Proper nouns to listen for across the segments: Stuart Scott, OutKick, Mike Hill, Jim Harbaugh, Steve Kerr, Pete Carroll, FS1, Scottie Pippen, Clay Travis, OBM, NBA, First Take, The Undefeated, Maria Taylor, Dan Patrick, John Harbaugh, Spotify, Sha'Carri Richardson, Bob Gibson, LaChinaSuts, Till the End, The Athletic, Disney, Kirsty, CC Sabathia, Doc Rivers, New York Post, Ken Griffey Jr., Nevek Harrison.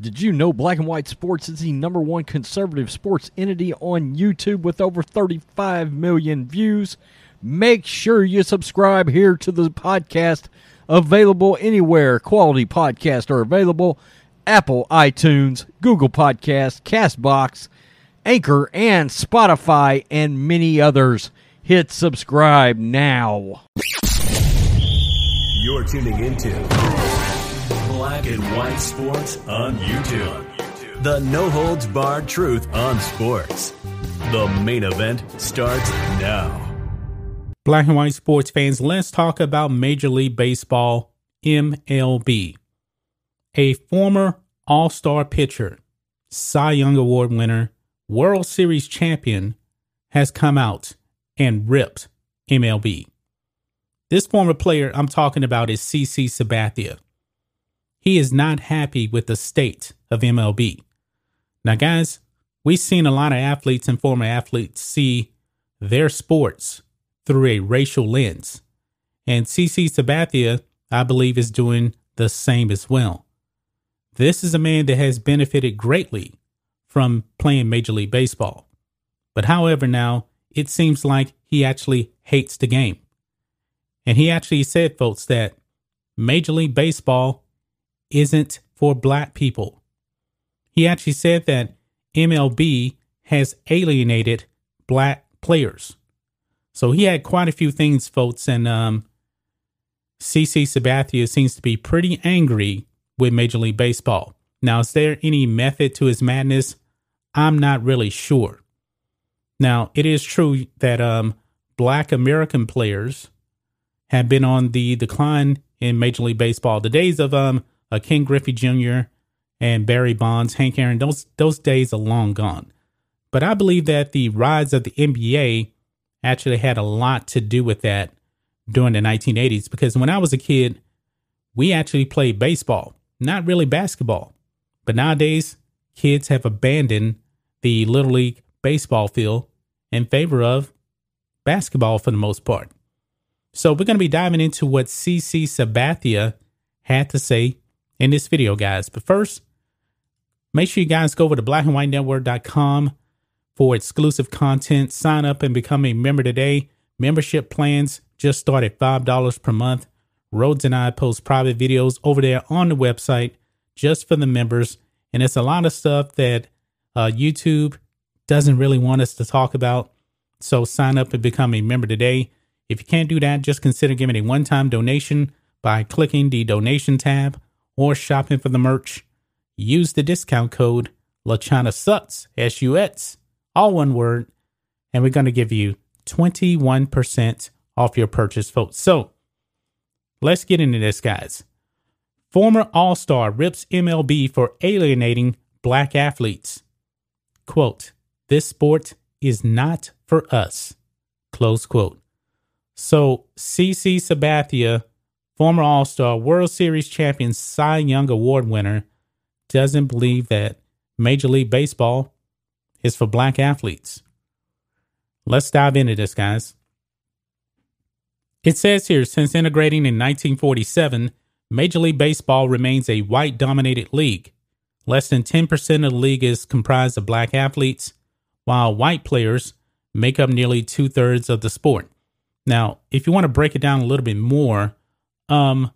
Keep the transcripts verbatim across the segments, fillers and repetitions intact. Did you know Black and White Sports is the number one conservative sports entity on YouTube with over thirty-five million views? Make sure you subscribe here to the podcast, available anywhere quality podcasts are available. Apple, iTunes, Google Podcasts, CastBox, Anchor, and Spotify, and many others. Hit subscribe now. You're tuning into Black and White Sports on YouTube. The no-holds-barred truth on sports. The main event starts now. Black and White Sports fans, let's talk about Major League Baseball, M L B. A former All-Star pitcher, Cy Young Award winner, World Series champion has come out and ripped M L B. This former player I'm talking about is C C Sabathia. He is not happy with the state of M L B. Now, guys, we've seen a lot of athletes and former athletes see their sports through a racial lens. And C C Sabathia, I believe, is doing the same as well. This is a man that has benefited greatly from playing Major League Baseball. But however, now it seems like he actually hates the game. And he actually said, folks, that Major League Baseball isn't for black people. He actually said that M L B has alienated black players. So he had quite a few things, folks, and um, C C Sabathia seems to be pretty angry with Major League Baseball. Now, is there any method to his madness? I'm not really sure. Now, it is true that um, black American players have been on the decline in Major League Baseball. The days of um. Uh, Ken Griffey Junior and Barry Bonds, Hank Aaron, those those days are long gone. But I believe that the rise of the N B A actually had a lot to do with that during the nineteen eighties. Because when I was a kid, we actually played baseball, not really basketball. But nowadays, kids have abandoned the Little League baseball field in favor of basketball for the most part. So we're going to be diving into what C C Sabathia had to say in this video, guys. But first, make sure you guys go over to black and white network dot com for exclusive content. Sign up and become a member today. Membership plans just start at five dollars per month. Rhodes and I post private videos over there on the website just for the members. And it's a lot of stuff that uh, YouTube doesn't really want us to talk about. So sign up and become a member today. If you can't do that, just consider giving a one-time donation by clicking the donation tab or shopping for the merch. Use the discount code LaChinaSuts, S U S, all one word, and we're going to give you twenty-one percent off your purchase, folks. So let's get into this, guys. Former All-Star rips M L B for alienating black athletes. Quote, "This sport is not for us," close quote. So C C Sabathia, former All-Star, World Series champion, Cy Young Award winner, doesn't believe that Major League Baseball is for black athletes. Let's dive into this, guys. It says here, since integrating in nineteen forty-seven, Major League Baseball remains a white-dominated league. Less than ten percent of the league is comprised of black athletes, while white players make up nearly two-thirds of the sport. Now, if you want to break it down a little bit more, Um,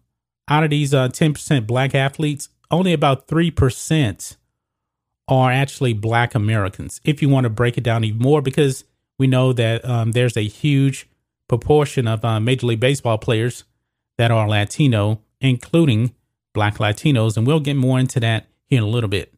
out of these uh, ten percent black athletes, only about three percent are actually black Americans, if you want to break it down even more, because we know that um, there's a huge proportion of uh, Major League Baseball players that are Latino, including black Latinos. And we'll get more into that here in a little bit.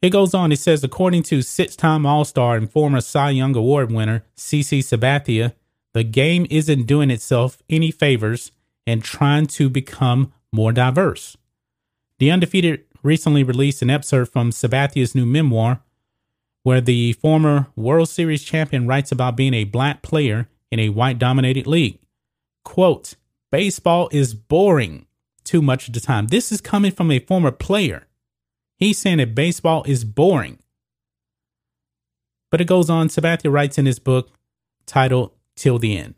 It goes on. It says, according to six-time All-Star and former Cy Young Award winner C C Sabathia, the game isn't doing itself any favors and trying to become more diverse. The Undefeated recently released an excerpt from Sabathia's new memoir, where the former World Series champion writes about being a black player in a white-dominated league. Quote, baseball is boring too much of the time. This is coming from a former player. He's saying that baseball is boring. But it goes on, Sabathia writes in his book titled Till the End,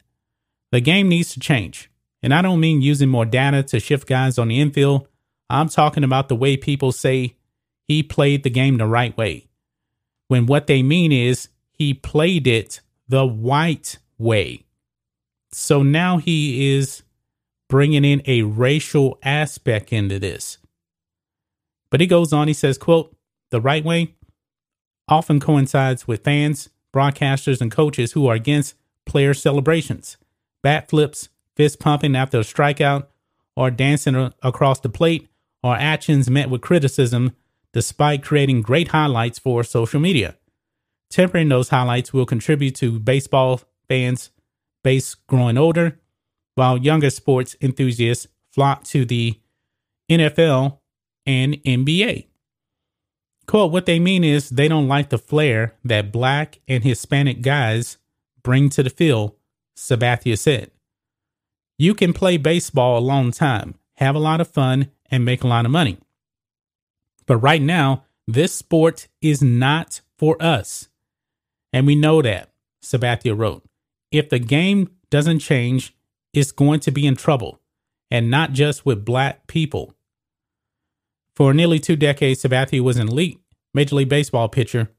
the game needs to change. And I don't mean using more data to shift guys on the infield. I'm talking about the way people say he played the game the right way, when what they mean is he played it the white way. So now he is bringing in a racial aspect into this. But he goes on, he says, quote, the right way often coincides with fans, broadcasters, and coaches who are against player celebrations, bat flips, fist pumping after a strikeout, or dancing across the plate, or actions met with criticism despite creating great highlights for social media. Tempering those highlights will contribute to baseball fans' base growing older, while younger sports enthusiasts flock to the N F L and N B A. Quote, what they mean is they don't like the flair that black and Hispanic guys bring to the field, Sabathia said. You can play baseball a long time, have a lot of fun, and make a lot of money. But right now, this sport is not for us. And we know that, Sabathia wrote. If the game doesn't change, it's going to be in trouble, and not just with black people. For nearly two decades, Sabathia was an elite Major League Baseball pitcher.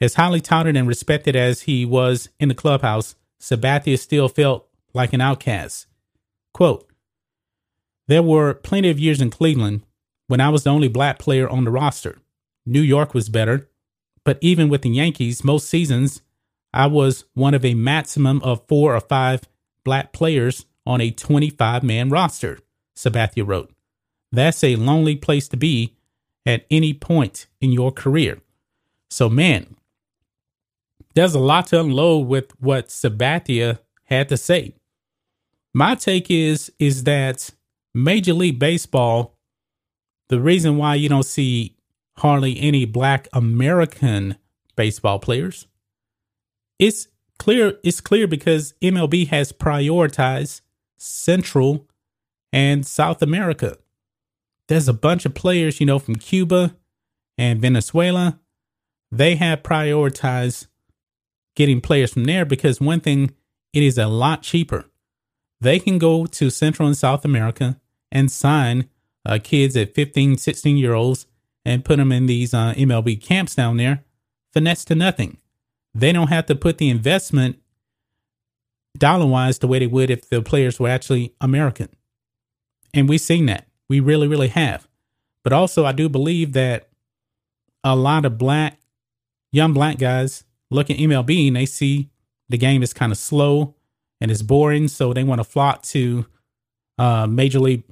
As highly touted and respected as he was in the clubhouse, Sabathia still felt like an outcast. Quote, there were plenty of years in Cleveland when I was the only black player on the roster. New York was better, but even with the Yankees, most seasons, I was one of a maximum of four or five black players on a twenty-five man roster, Sabathia wrote. That's a lonely place to be at any point in your career. So, man, there's a lot to unload with what Sabathia had to say. My take is, is that Major League Baseball, the reason why you don't see hardly any black American baseball players, it's clear, it's clear because M L B has prioritized Central and South America. There's a bunch of players, you know, from Cuba and Venezuela. They have prioritized getting players from there because one thing, it is a lot cheaper. They can go to Central and South America and sign uh, kids at fifteen, sixteen year olds and put them in these uh, M L B camps down there for next to nothing. They don't have to put the investment dollar wise the way they would if the players were actually American. And we've seen that. We really, really have. But also, I do believe that a lot of black, young black guys look at M L B and they see the game is kind of slow and it's boring. So they want to flock to uh, Major League,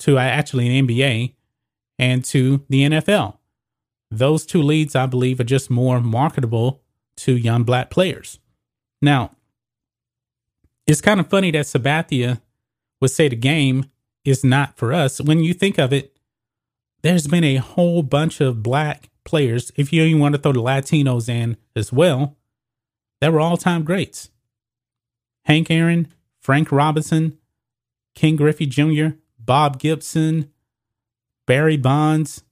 to actually an N B A and to the N F L. Those two leagues, I believe, are just more marketable to young black players. Now, it's kind of funny that Sabathia would say the game is not for us. When you think of it, there's been a whole bunch of black players. If you even want to throw the Latinos in as well, that were all-time greats. Hank Aaron, Frank Robinson, Ken Griffey Junior, Bob Gibson, Barry Bonds.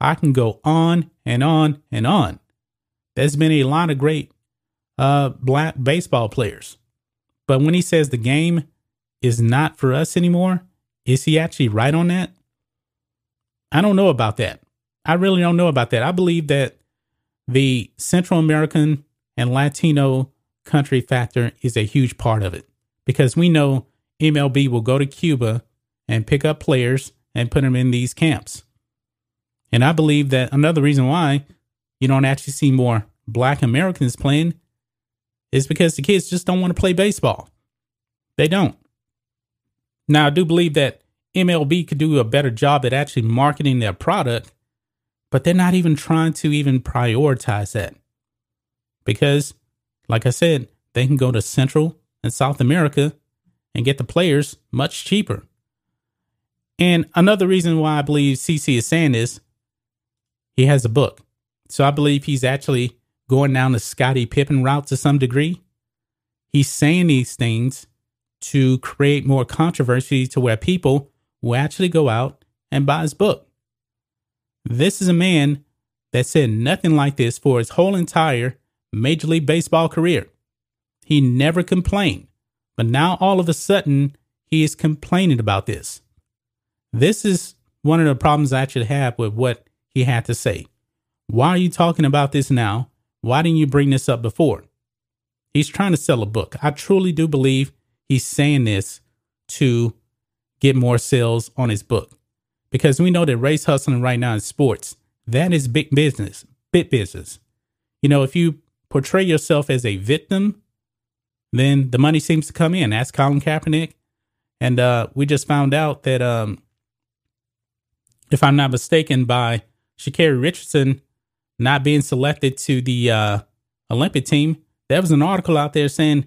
I can go on and on and on. There's been a lot of great uh, black baseball players. But when he says the game is not for us anymore, is he actually right on that? I don't know about that. I really don't know about that. I believe that the Central American and Latino country factor is a huge part of it because we know M L B will go to Cuba and pick up players and put them in these camps. And I believe that another reason why you don't actually see more black Americans playing is because the kids just don't want to play baseball. They don't. Now, I do believe that M L B could do a better job at actually marketing their product, but they're not even trying to even prioritize that. Because, like I said, they can go to Central and South America and get the players much cheaper. And another reason why I believe C C is saying this, He has a book. So I believe he's actually going down the Scottie Pippen route to some degree. He's saying these things to create more controversy to where people will actually go out and buy his book. This is a man that said nothing like this for his whole entire Major League Baseball career. He never complained, but now all of a sudden he is complaining about this. This is one of the problems I should have with what he had to say. Why are you talking about this now? Why didn't you bring this up before? He's trying to sell a book. I truly do believe he's saying this to get more sales on his book, because we know that race hustling right now in sports, that is big business, big business. You know, if you portray yourself as a victim, then the money seems to come in. That's Colin Kaepernick. And uh, we just found out that, um, if I'm not mistaken, by Sha'Carri Richardson not being selected to the uh, Olympic team, there was an article out there saying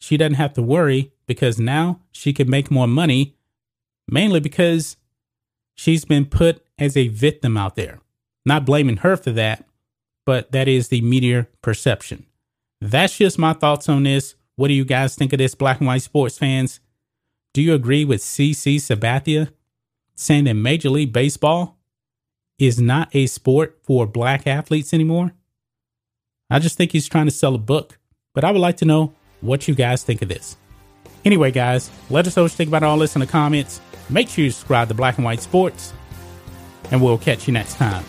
she doesn't have to worry because now she can make more money, mainly because she's been put as a victim out there. Not blaming her for that, but that is the media perception. That's just my thoughts on this. What do you guys think of this, Black and White Sports fans? Do you agree with C C Sabathia saying that Major League Baseball is not a sport for black athletes anymore? I just think he's trying to sell a book, but I would like to know what you guys think of this. Anyway, guys, let us know what you think about all this in the comments. Make sure you subscribe to Black and White Sports, and we'll catch you next time.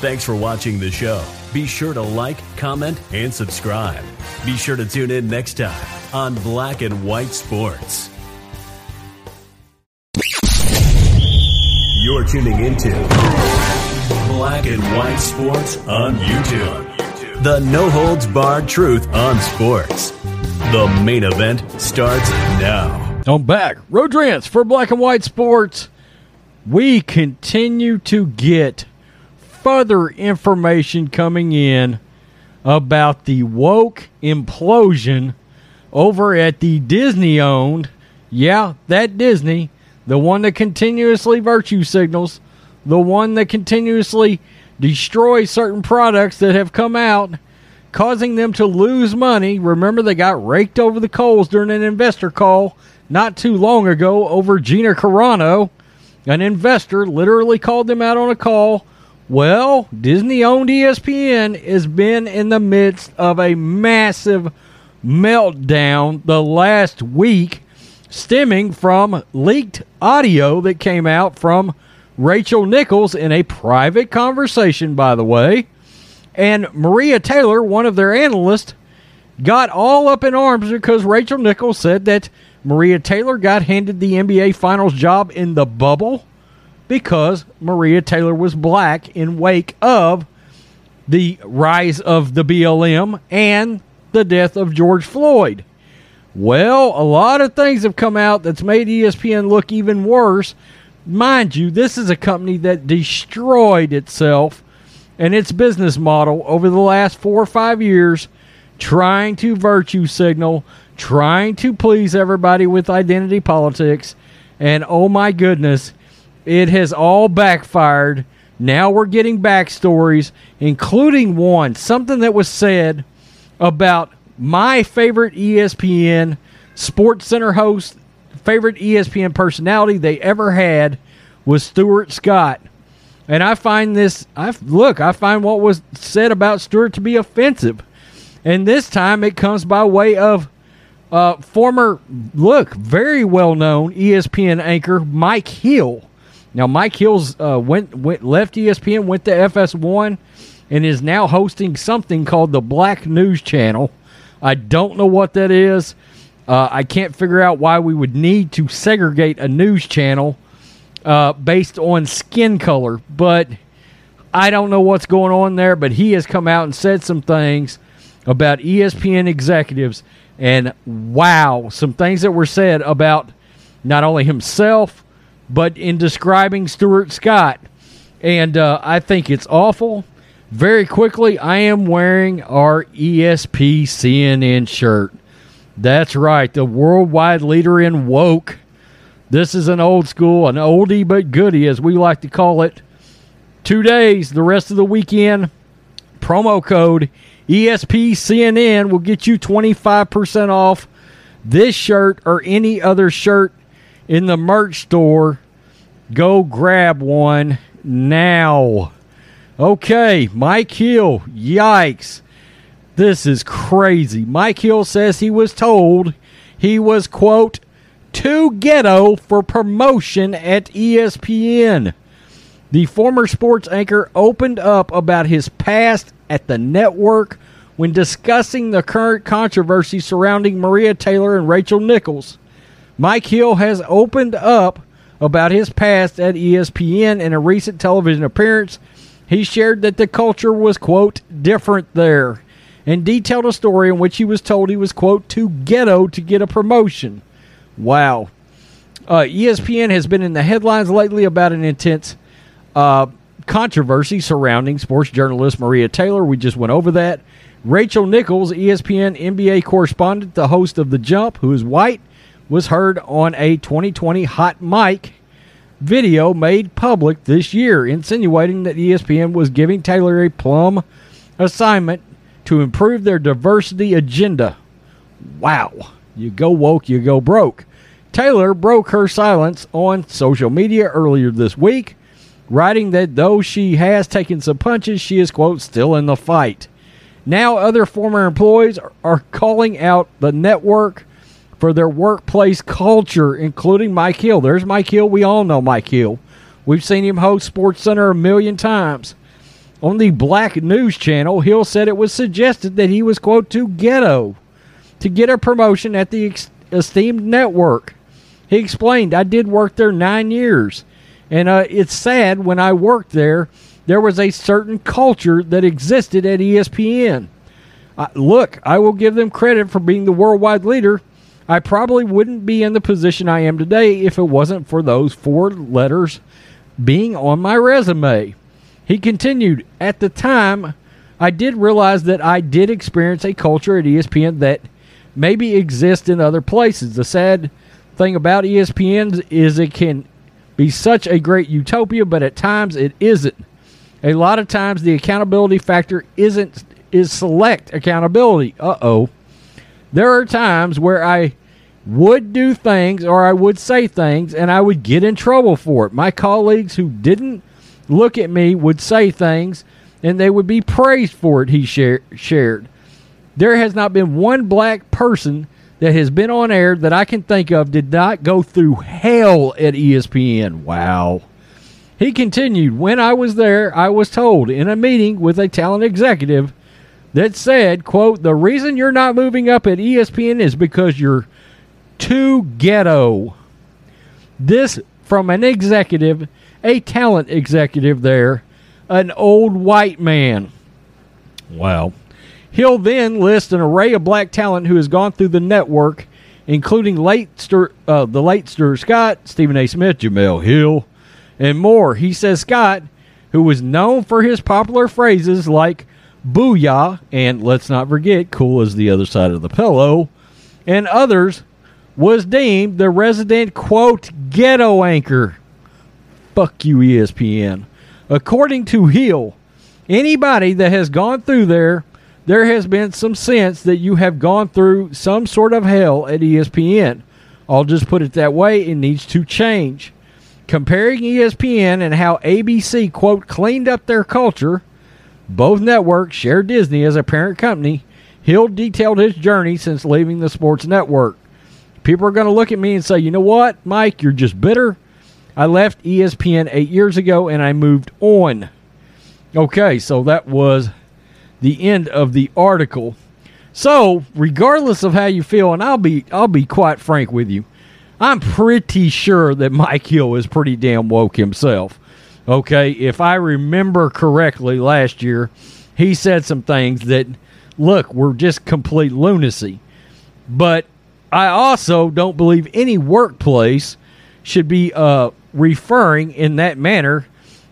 Thanks for watching the show. Be sure to like, comment, and subscribe. Be sure to tune in next time on Black and White Sports. You're tuning into Black and White Sports on YouTube. The no-holds-barred truth on sports. The main event starts now. I'm back. Rodrance for Black and White Sports. We continue to get further information coming in about the woke implosion over at the Disney-owned, yeah, that Disney, the one that continuously virtue signals, the one that continuously destroys certain products that have come out, causing them to lose money. Remember, they got raked over the coals during an investor call not too long ago over Gina Carano. An investor literally called them out on a call. Well, Disney-owned E S P N has been in the midst of a massive meltdown the last week, stemming from leaked audio that came out from Rachel Nichols in a private conversation, by the way. And Maria Taylor, one of their analysts, got all up in arms because Rachel Nichols said that Maria Taylor got handed the N B A Finals job in the bubble because Maria Taylor was black in wake of the rise of the B L M and the death of George Floyd. Well, a lot of things have come out that's made E S P N look even worse. Mind you, this is a company that destroyed itself and its business model over the last four or five years, trying to virtue signal, trying to please everybody with identity politics, and oh my goodness, it has all backfired. Now we're getting backstories, including one, something that was said about my favorite E S P N Sports Center host, favorite E S P N personality they ever had was Stuart Scott. And I find this, I look, I find what was said about Stuart to be offensive. And this time it comes by way of uh, former, look, very well-known E S P N anchor Mike Hill. Now, Mike Hill's uh, went, went left E S P N, went to F S one, and is now hosting something called the Black News Channel. I don't know what that is. Uh, I can't figure out why we would need to segregate a news channel uh, based on skin color, but I don't know what's going on there, but he has come out and said some things about E S P N executives, and wow, some things that were said about not only himself, but in describing Stuart Scott. And uh, I think it's awful. Very quickly, I am wearing our E S P C N N shirt. That's right, the worldwide leader in woke. This is an old school, an oldie but goodie, as we like to call it. Two days, the rest of the weekend, promo code E S P C N N will get you twenty-five percent off this shirt or any other shirt in the merch store. Go grab one now. Okay, Mike Hill, yikes. This is crazy. Mike Hill says he was told he was, quote, too ghetto for promotion at E S P N. The former sports anchor opened up about his past at the network when discussing the current controversy surrounding Maria Taylor and Rachel Nichols. Mike Hill has opened up about his past at E S P N in a recent television appearance. He shared that the culture was, quote, different there, and detailed a story in which he was told he was, quote, too ghetto to get a promotion. Wow. Uh, E S P N has been in the headlines lately about an intense uh, controversy surrounding sports journalist Maria Taylor. We just went over that. Rachel Nichols, E S P N N B A correspondent, the host of The Jump, who is white, was heard on a twenty twenty Hot Mic video made public this year, insinuating that E S P N was giving Taylor a plum assignment to improve their diversity agenda. Wow. You go woke, you go broke. Taylor broke her silence on social media earlier this week, writing that though she has taken some punches, she is, quote, still in the fight. Now other former employees are calling out the network for their workplace culture, including Mike Hill. There's Mike Hill. We all know Mike Hill. We've seen him host SportsCenter a million times. On the Black News Channel, Hill said it was suggested that he was, quote, too ghetto to get a promotion at the esteemed network. He explained, I did work there nine years, and uh, it's sad when I worked there, there was a certain culture that existed at E S P N. Uh, look, I will give them credit for being the worldwide leader. I probably wouldn't be in the position I am today if it wasn't for those four letters being on my resume. He continued, at the time, I did realize that I did experience a culture at E S P N that maybe exists in other places. The sad thing about E S P N is it can be such a great utopia, but at times it isn't. A lot of times the accountability factor isn't is select accountability. Uh-oh. There are times where I would do things or I would say things and I would get in trouble for it. My colleagues who didn't look at me would say things and they would be praised for it, he share, shared. There has not been one black person that has been on air that I can think of did not go through hell at E S P N. Wow. He continued, when I was there, I was told in a meeting with a talent executive that said, quote, the reason you're not moving up at E S P N is because you're too ghetto. This from an executive, a talent executive there, an old white man. Wow. Hill then lists an array of black talent who has gone through the network, including late Ster- uh, the late Stuart Scott, Stephen A. Smith, Jamel Hill, and more. He says Scott, who was known for his popular phrases like, booyah, and let's not forget, cool as the other side of the pillow, and others, was deemed the resident, quote, ghetto anchor. Fuck you, E S P N. According to Hill, anybody that has gone through there, there has been some sense that you have gone through some sort of hell at E S P N. I'll just put it that way. It needs to change. Comparing E S P N and how A B C, quote, cleaned up their culture, both networks share Disney as a parent company. Hill detailed his journey since leaving the sports network. People are going to look at me and say, you know what, Mike, you're just bitter. I left E S P N eight years ago, and I moved on. Okay, so that was the end of the article. So, regardless of how you feel, and I'll be I'll be quite frank with you, I'm pretty sure that Mike Hill is pretty damn woke himself. Okay, if I remember correctly last year, he said some things that, look, were just complete lunacy. But I also don't believe any workplace should be uh, referring in that manner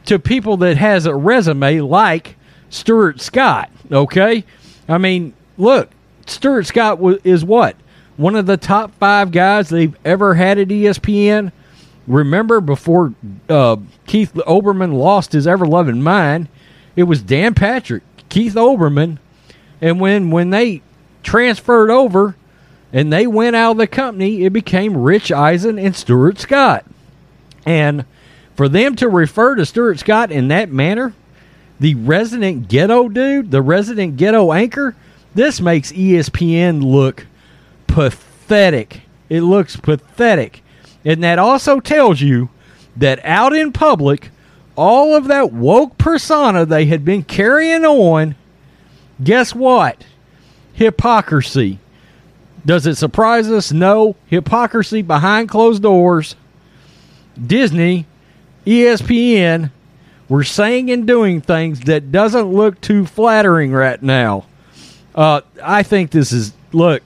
to people that has a resume like Stuart Scott, okay? I mean, look, Stuart Scott is what? One of the top five guys they've ever had at E S P N. Remember before uh, Keith Olbermann lost his ever-loving mind, it was Dan Patrick, Keith Olbermann, and when, when they transferred over and they went out of the company, it became Rich Eisen and Stuart Scott. And for them to refer to Stuart Scott in that manner, the resident ghetto dude, the resident ghetto anchor, this makes E S P N look pathetic. It looks pathetic. And that also tells you that out in public, all of that woke persona they had been carrying on, guess what? Hypocrisy. Does it surprise us? No. Hypocrisy behind closed doors. Disney, E S P N, we're saying and doing things that doesn't look too flattering right now. Uh, I think this is, look,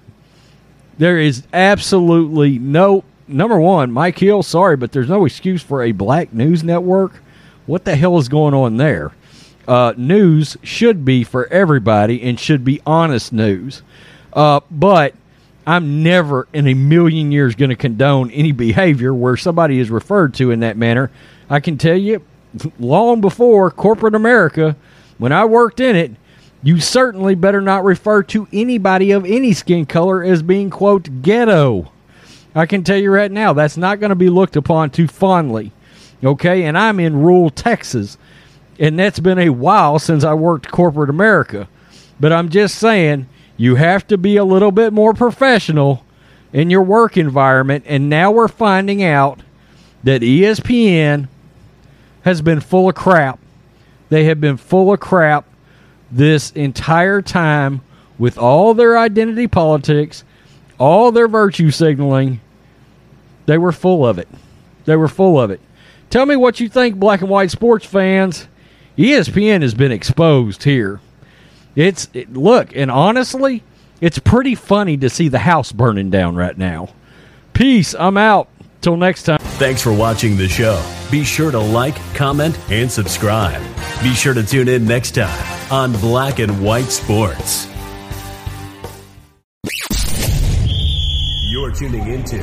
there is absolutely no, number one, Mike Hill, sorry, but there's no excuse for a Black News Network. What the hell is going on there? Uh, news should be for everybody and should be honest news. Uh, but I'm never in a million years going to condone any behavior where somebody is referred to in that manner. I can tell you, long before corporate America, when I worked in it, you certainly better not refer to anybody of any skin color as being, quote, ghetto. I can tell you right now, that's not going to be looked upon too fondly. Okay, and I'm in rural Texas, and that's been a while since I worked corporate America. But I'm just saying, you have to be a little bit more professional in your work environment, and now we're finding out that E S P N has been full of crap. They have been full of crap this entire time with all their identity politics, all their virtue signaling. They were full of it. They were full of it. Tell me what you think, Black and White Sports fans. E S P N has been exposed here. It's it, look, and honestly, it's pretty funny to see the house burning down right now. Peace. I'm out. Till next time. Thanks for watching the show. Be sure to like, comment, and subscribe. Be sure to tune in next time on Black and White Sports. You're tuning into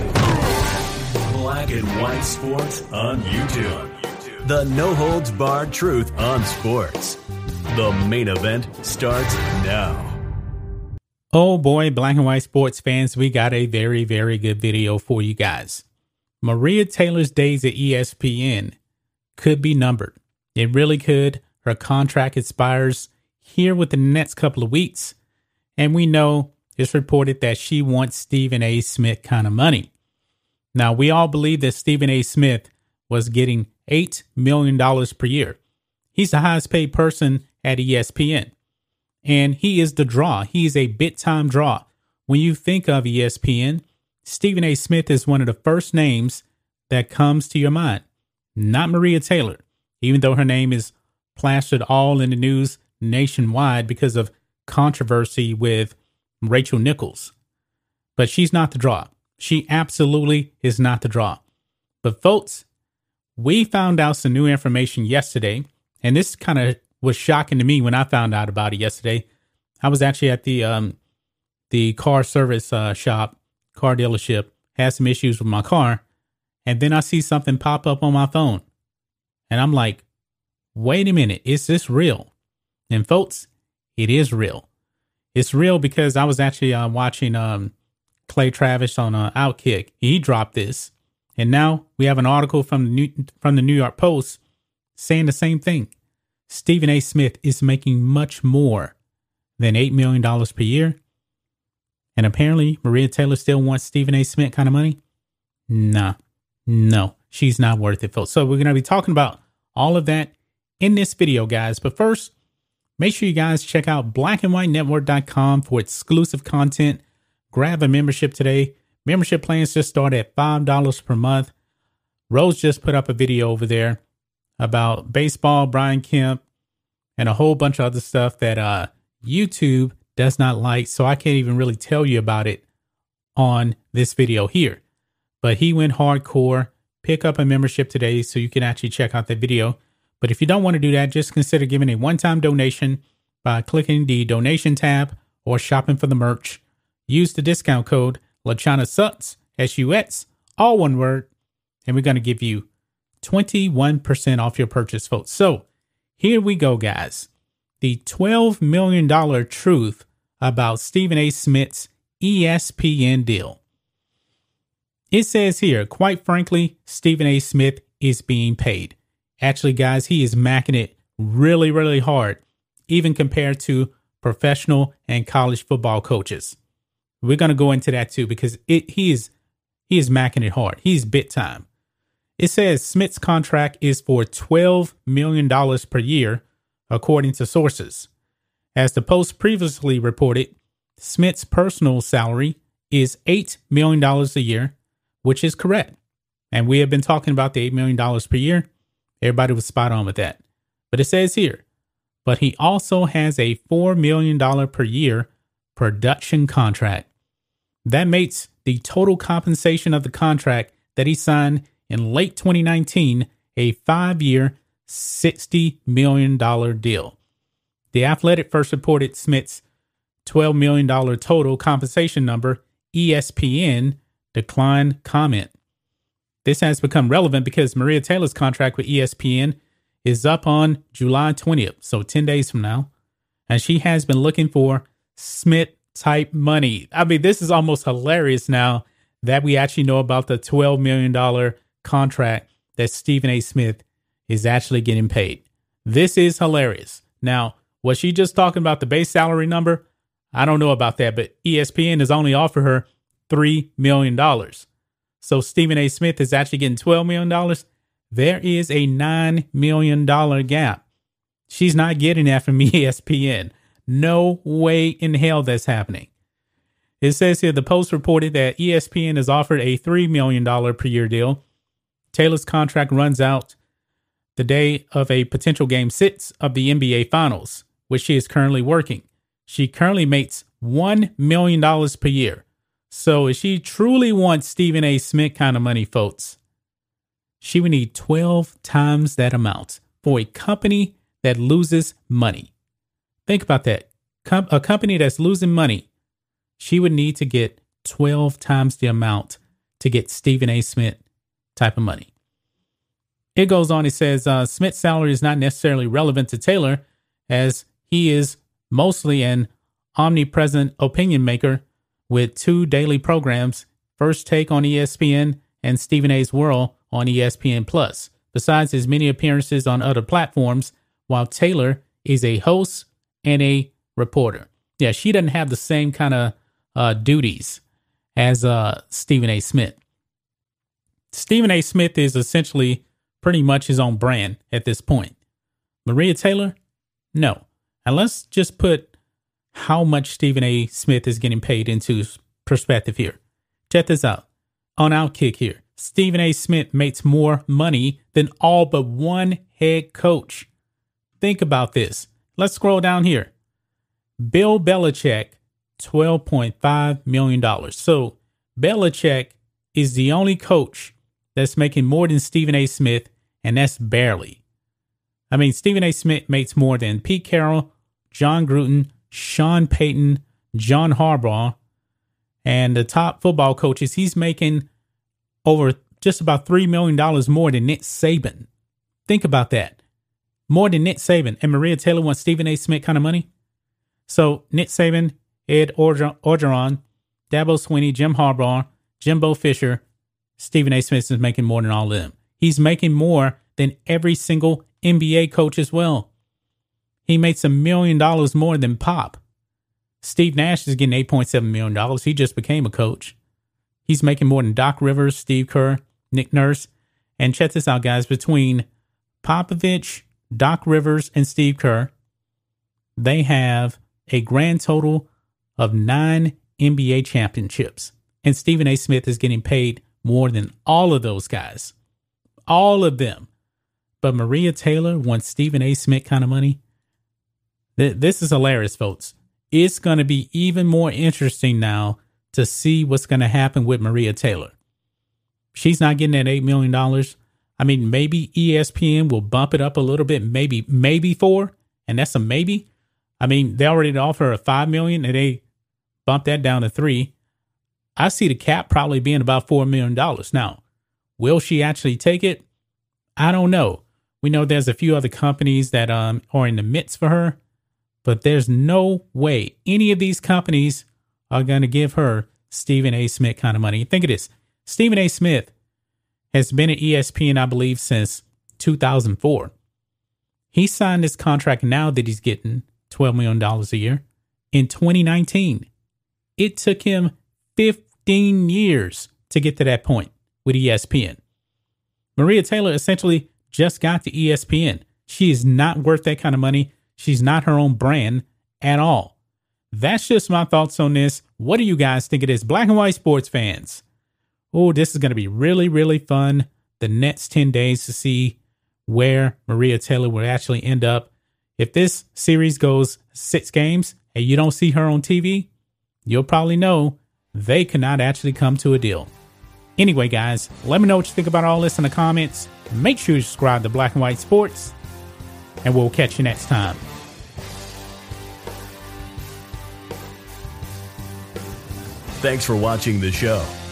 Black and White Sports on YouTube. The no-holds-barred truth on sports. The main event starts now. Oh boy, Black and White Sports fans, we got a very, very good video for you guys. Maria Taylor's days at E S P N could be numbered. It really could. Her contract expires here within the next couple of weeks. And we know it's reported that she wants Stephen A. Smith kind of money. Now, we all believe that Stephen A. Smith was getting eight million dollars per year. He's the highest paid person at E S P N. And he is the draw. He is a big time draw. When you think of E S P N, Stephen A. Smith is one of the first names that comes to your mind. Not Maria Taylor, even though her name is plastered all in the news nationwide because of controversy with Rachel Nichols. But she's not the draw. She absolutely is not the draw. But folks, we found out some new information yesterday, and this kind of was shocking to me when I found out about it yesterday. I was actually at the um, the car service uh, shop, car dealership, had some issues with my car, and then I see something pop up on my phone, and I'm like, wait a minute, is this real? And folks, it is real. It's real because I was actually uh, watching um, Clay Travis on uh, OutKick. He dropped this, and now we have an article from the New, from the New York Post saying the same thing. Stephen A. Smith is making much more than eight million dollars per year. And apparently Maria Taylor still wants Stephen A. Smith kind of money. Nah, no, she's not worth it, folks. So we're going to be talking about all of that in this video, guys. But first, make sure you guys check out black and white network dot com for exclusive content. Grab a membership today. Membership plans just start at five dollars per month. Rose just put up a video over there about baseball, Brian Kemp, and a whole bunch of other stuff that uh, YouTube does not like, so I can't even really tell you about it on this video here. But he went hardcore. Pick up a membership today so you can actually check out that video. But if you don't want to do that, just consider giving a one-time donation by clicking the donation tab or shopping for the merch. Use the discount code LaChinaSuts, S U S, all one word, and we're going to give you twenty-one percent off your purchase, folks. So here we go, guys. The twelve million dollars truth about Stephen A. Smith's E S P N deal. It says here, quite frankly, Stephen A. Smith is being paid. Actually, guys, he is macking it really, really hard, even compared to professional and college football coaches. We're going to go into that, too, because it, he is he is macking it hard. He's bit time. It says Smith's contract is for twelve million dollars per year, according to sources. As the Post previously reported, Smith's personal salary is eight million dollars a year, which is correct. And we have been talking about the eight million dollars per year. Everybody was spot on with that. But it says here, but he also has a four million dollars per year production contract. That makes the total compensation of the contract that he signed in late twenty nineteen a five-year, sixty million dollars deal. The Athletic first reported Smith's twelve million dollars total compensation number. E S P N declined comment. This has become relevant because Maria Taylor's contract with E S P N is up on July twentieth, so ten days from now, and she has been looking for Smith-type money. I mean, this is almost hilarious now that we actually know about the twelve million dollars contract that Stephen A. Smith is actually getting paid. This is hilarious. Now, was she just talking about the base salary number? I don't know about that, but E S P N has only offered her three million dollars. So Stephen A. Smith is actually getting twelve million dollars. There is a nine million dollars gap. She's not getting that from E S P N. No way in hell that's happening. It says here, the Post reported that E S P N has offered a three million dollars per year deal. Taylor's contract runs out the day of a potential game six of the N B A Finals, which she is currently working. She currently makes one million dollars per year. So if she truly wants Stephen A. Smith kind of money, folks, she would need twelve times that amount for a company that loses money. Think about that. Com- a company that's losing money, she would need to get twelve times the amount to get Stephen A. Smith type of money. It goes on. It says uh, Smith's salary is not necessarily relevant to Taylor, as he is mostly an omnipresent opinion maker with two daily programs, First Take on E S P N and Stephen A's World on E S P N Plus, besides his many appearances on other platforms, while Taylor is a host and a reporter. Yeah, she doesn't have the same kind of uh, duties as uh, Stephen A. Smith. Stephen A. Smith is essentially pretty much his own brand at this point. Maria Taylor? No. And let's just put how much Stephen A. Smith is getting paid into perspective here. Check this out. On OutKick here, Stephen A. Smith makes more money than all but one head coach. Think about this. Let's scroll down here. Bill Belichick, twelve point five million dollars. So Belichick is the only coach that's making more than Stephen A. Smith, and that's barely. I mean, Stephen A. Smith makes more than Pete Carroll, John Gruden, Sean Payton, John Harbaugh, and the top football coaches. He's making over just about three million dollars more than Nick Saban. Think about that. More than Nick Saban. And Maria Taylor wants Stephen A. Smith kind of money. So Nick Saban, Ed Orgeron, Dabo Swinney, Jim Harbaugh, Jimbo Fisher, Stephen A. Smith is making more than all of them. He's making more than every single N B A coach as well. He makes a million dollars more than Pop. Steve Nash is getting eight point seven million dollars. He just became a coach. He's making more than Doc Rivers, Steve Kerr, Nick Nurse. And check this out, guys. Between Popovich, Doc Rivers, and Steve Kerr, they have a grand total of nine N B A championships. And Stephen A. Smith is getting paid more than all of those guys. All of them. But Maria Taylor wants Stephen A. Smith kind of money. Th- this is hilarious, folks. It's going to be even more interesting now to see what's going to happen with Maria Taylor. She's not getting that eight million dollars. I mean, maybe E S P N will bump it up a little bit. Maybe, maybe four. And that's a maybe. I mean, they already offer a five million dollars and they bump that down to three. I see the cap probably being about four million dollars. Now, Will she actually take it? I don't know. We know there's a few other companies that um, are in the midst for her, but there's no way any of these companies are going to give her Stephen A. Smith kind of money. Think of this. Stephen A. Smith has been at E S P N, I believe, since two thousand four. He signed this contract now that he's getting twelve million dollars a year in twenty nineteen. It took him fifteen years to get to that point with E S P N. Maria Taylor essentially just got to E S P N. She is not worth that kind of money. She's not her own brand at all. That's just my thoughts on this. What do you guys think of this, Black and White Sports fans? Oh, this is going to be really, really fun the next ten days to see where Maria Taylor will actually end up. If this series goes six games and you don't see her on T V, you'll probably know they could not actually come to a deal. Anyway, guys, let me know what you think about all this in the comments. Make sure you subscribe to Black and White Sports, and we'll catch you next time. Thanks for watching the show.